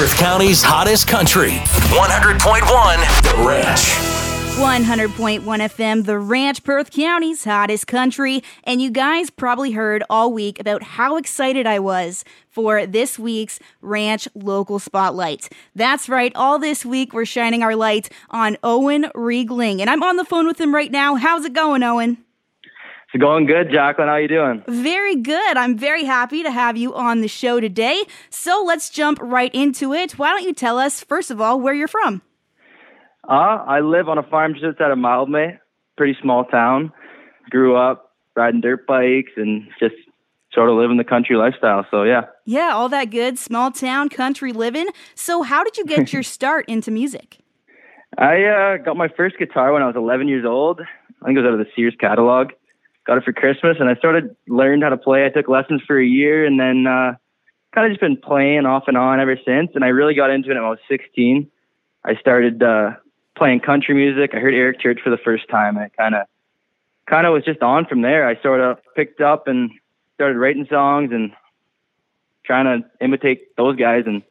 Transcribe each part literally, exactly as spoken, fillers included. Perth County's hottest country. one hundred point one The Ranch. one hundred point one F M, The Ranch, Perth County's hottest country. And you guys probably heard all week about how excited I was for this week's Ranch Local Spotlight. That's right, all this week we're shining our light on Owen Riegling. And I'm on the phone with him right now. How's it going, Owen? It's going good, Jacqueline. How are you doing? Very good. I'm very happy to have you on the show today. So let's jump right into it. Why don't you tell us, first of all, where you're from? Uh, I live on a farm just out of Mildmay, pretty small town. Grew up riding dirt bikes and just sort of living the country lifestyle, so yeah. Yeah, all that good small town country living. So how did you get your start into music? I uh, got my first guitar when I was eleven years old. I think it was out of the Sears catalog. Got it for Christmas, and I started learned how to play. I took lessons for a year, and then uh, kind of just been playing off and on ever since, and I really got into it when I was sixteen. I started... Uh, playing country music. I heard Eric Church for the first time. I kind of kind of was just on from there. I sort of picked up and started writing songs and trying to imitate those guys, and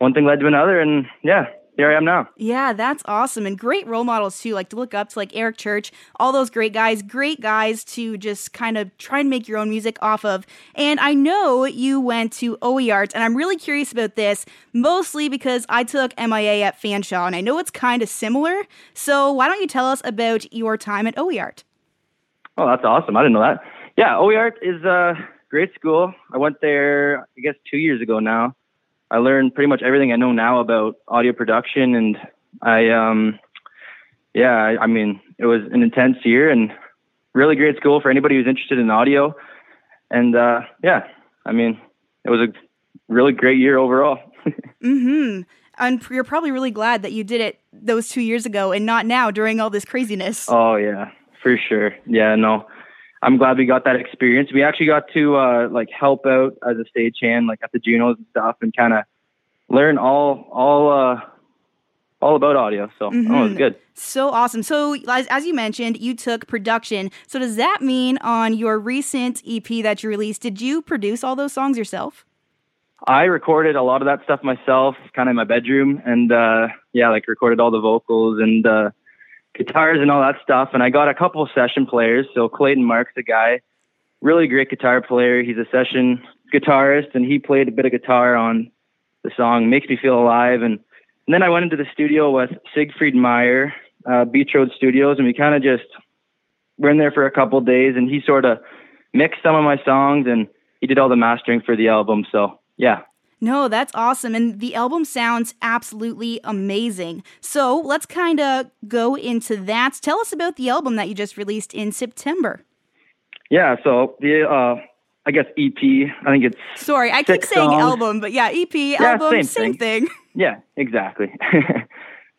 one thing led to another, and yeah, here I am now. Yeah, that's awesome, and great role models too, like to look up to, like Eric Church, all those great guys, great guys to just kind of try and make your own music off of. And I know you went to O E Art, and I'm really curious about this, mostly because I took M I A at Fanshawe, and I know it's kind of similar, so why don't you tell us about your time at O E Art? Oh, that's awesome. I didn't know that. Yeah, O E Art is a great school. I went there, I guess, two years ago now. I learned pretty much everything I know now about audio production, and I, um, yeah, I, I mean, it was an intense year and really great school for anybody who's interested in audio. And, uh, yeah, I mean, it was a really great year overall. Mm-hmm. And you're probably really glad that you did it those two years ago and not now during all this craziness. Oh yeah, for sure. Yeah, no, I'm glad we got that experience. We actually got to uh, like help out as a stagehand, like at the Junos and stuff, and kind of learn all all uh, all about audio. So mm-hmm. oh, it was good. So awesome. So as, as you mentioned, you took production. So does that mean on your recent E P that you released, did you produce all those songs yourself? I recorded a lot of that stuff myself, kind of in my bedroom, and uh, yeah, like recorded all the vocals and. Uh, guitars and all that stuff, and I got a couple of session players. So Clayton Mark's a guy, really great guitar player. He's a session guitarist, and he played a bit of guitar on the song Makes Me Feel Alive. And, and then I went into the studio with Siegfried Meyer, uh, Beach Road Studios, and we kind of just were in there for a couple of days, and he sort of mixed some of my songs, and he did all the mastering for the album, so yeah. No, that's awesome. And the album sounds absolutely amazing. So let's kind of go into that. Tell us about the album that you just released in September. Yeah, so the, uh, I guess, E P, I think it's Sorry, I keep saying songs. album, but yeah, E P, yeah, album, same, same thing. thing. Yeah, exactly.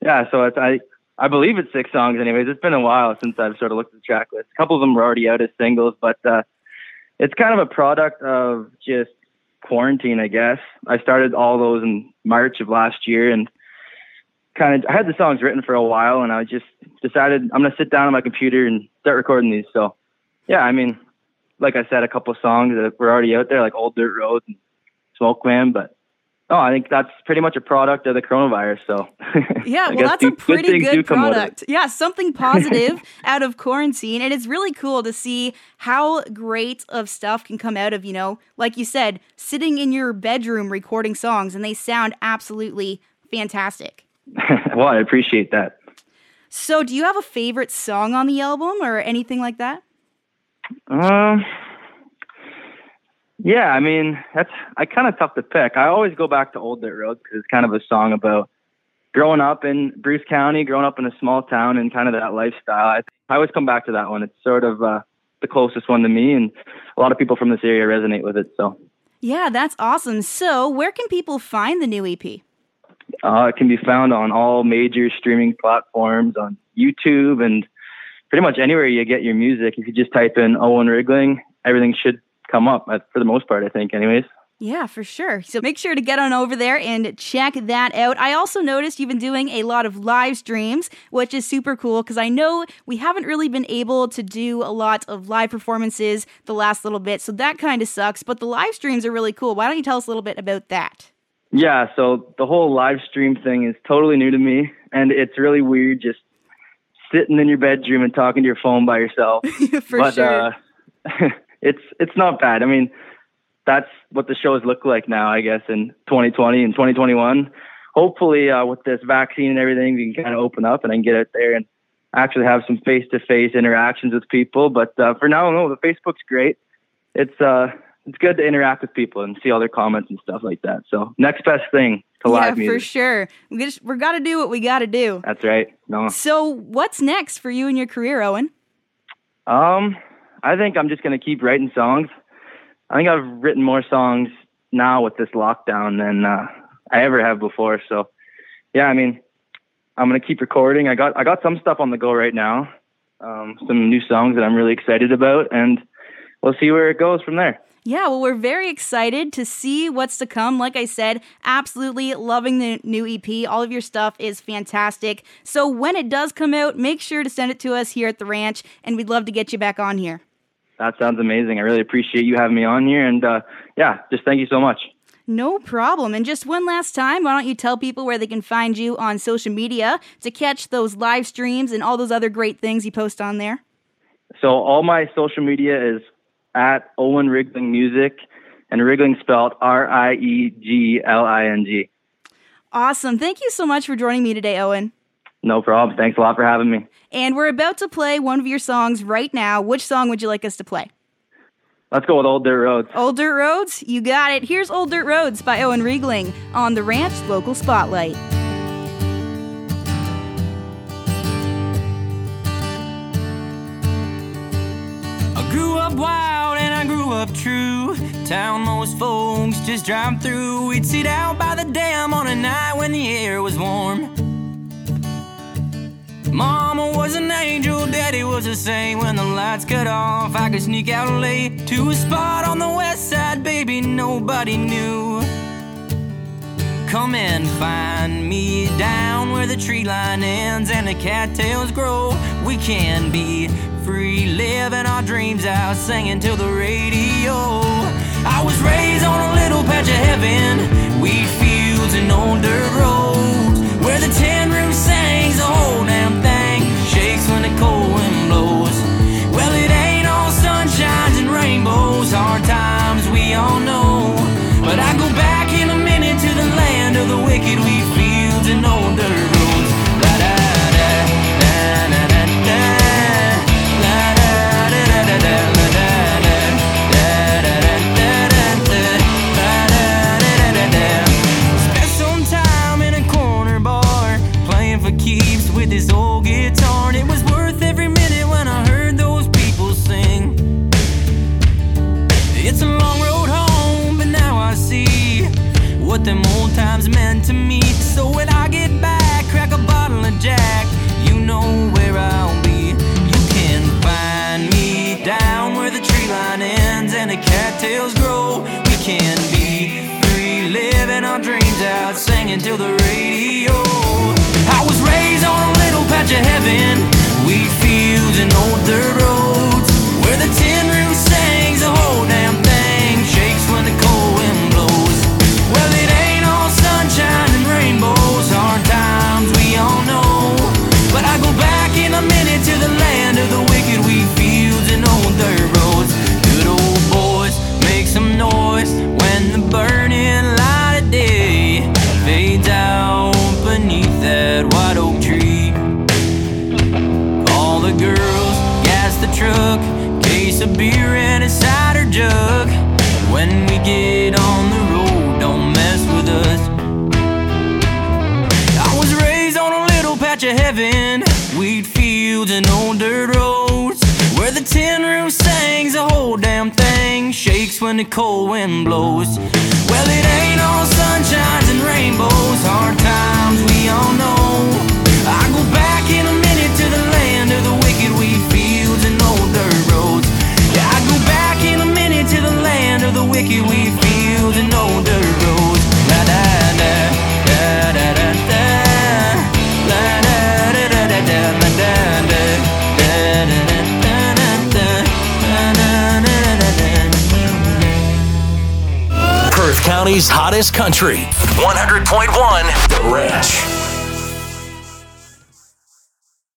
Yeah, so it's, I I believe it's six songs anyways. It's been a while since I've sort of looked at the track list. A couple of them were already out as singles, but uh, it's kind of a product of just quarantine, I guess. I started all those in March of last year, and kind of I had the songs written for a while, and I just decided I'm gonna sit down on my computer and start recording these. So yeah, I mean, like I said, a couple of songs that were already out there, like Old Dirt Road and Smoke Man, but no, I think that's pretty much a product of the coronavirus. So yeah, well, that's do, a pretty good, good product. Yeah, something positive out of quarantine. And it's really cool to see how great of stuff can come out of, you know, like you said, sitting in your bedroom recording songs, and they sound absolutely fantastic. Well, I appreciate that. So do you have a favorite song on the album or anything like that? Um... Yeah, I mean, that's I kind of tough to pick. I always go back to Old Dirt Road because it's kind of a song about growing up in Bruce County, growing up in a small town, and kind of that lifestyle. I, I always come back to that one. It's sort of uh, the closest one to me, and a lot of people from this area resonate with it. So, yeah, that's awesome. So where can people find the new E P? Uh, it can be found on all major streaming platforms, on YouTube, and pretty much anywhere you get your music. If you just type in Owen Riegling, everything should come up, for the most part, I think, anyways. Yeah, for sure. So make sure to get on over there and check that out. I also noticed you've been doing a lot of live streams, which is super cool because I know we haven't really been able to do a lot of live performances the last little bit, so that kind of sucks, but the live streams are really cool. Why don't you tell us a little bit about that? Yeah, so the whole live stream thing is totally new to me, and it's really weird just sitting in your bedroom and talking to your phone by yourself. For but, sure. Uh, it's it's not bad. I mean, that's what the shows look like now, I guess, in twenty twenty and twenty twenty-one. Hopefully, uh, with this vaccine and everything, we can kind of open up and I can get out there and actually have some face-to-face interactions with people. But uh, for now, no, the Facebook's great. It's uh, it's good to interact with people and see all their comments and stuff like that. So next best thing to live music. Yeah, for sure. We just, we're got to do what we got to do. That's right. No. So what's next for you in your career, Owen? Um, I think I'm just going to keep writing songs. I think I've written more songs now with this lockdown than uh, I ever have before. So yeah, I mean, I'm going to keep recording. I got, I got some stuff on the go right now. Um, some new songs that I'm really excited about, and we'll see where it goes from there. Yeah, well, we're very excited to see what's to come. Like I said, absolutely loving the new E P. All of your stuff is fantastic. So when it does come out, make sure to send it to us here at the ranch, and we'd love to get you back on here. That sounds amazing. I really appreciate you having me on here, and uh, yeah, just thank you so much. No problem. And just one last time, why don't you tell people where they can find you on social media to catch those live streams and all those other great things you post on there? So all my social media is at Owen Riegling Music, and Riegling spelled R I E G L I N G. Awesome. Thank you so much for joining me today, Owen. No problem. Thanks a lot for having me. And we're about to play one of your songs right now. Which song would you like us to play? Let's go with Old Dirt Roads. Old Dirt Roads? You got it. Here's Old Dirt Roads by Owen Riegling on the Ranch Local Spotlight. I grew up wild and I grew up true. Town most folks just drive through. We'd sit out by the dam on a night when the air was warm. Mama was an angel, Daddy was the same. When the lights cut off, I could sneak out late to a spot on the west side, baby, nobody knew. Come and find me down where the tree line ends and the cattails grow. We can be free, living our dreams out, singing till the radio. I was raised on a little patch of heaven, wheat fields and old dirt roads, where the tin roof sings, the whole damn thing shakes when the cold wind blows. Well, it ain't all sunshines and rainbows, hard times we all know. But I go back in a minute to the land of the wicked, wheat fields and old dirt roads. This old guitar, and it was worth every minute when I heard those people sing. It's a long road home, but now I see what them old times meant to me. So when I get back, crack a bottle of Jack, you know where I'll be. You can find me down where the tree line ends and the cattails grow. We can be free, living our dreams out, singing till the radio. I was raised on a little patch of heaven, wheat fields and old dirt roads, where the tin roof sings, the whole damn thing shakes when the cold wind blows. Well, it ain't all sunshine and rainbows, hard times we all know. But I go back in a minute to the land of the wicked, wheat fields and old dirt roads. Good old boys, make some noise when the burning light of day fades out beneath that white oak tree. All the girls gas the truck, case of beer and a cider jug. When we get on the road, don't mess with us. I was raised on a little patch of heaven, wheat fields and old dirt roads, where the tin roof sings, the whole damn thing shakes when the cold wind blows. Well, it ain't all sunshines and rainbows, hard times we all know. I go back in a minute to the land of the wicked, wheat fields and old dirt roads. Yeah, I go back in a minute to the land of the wicked, wheat fields and old dirt roads. La da da da da da da, la da da da da da da da da da da da da da da. County County's hottest country. one hundred point one The Ranch.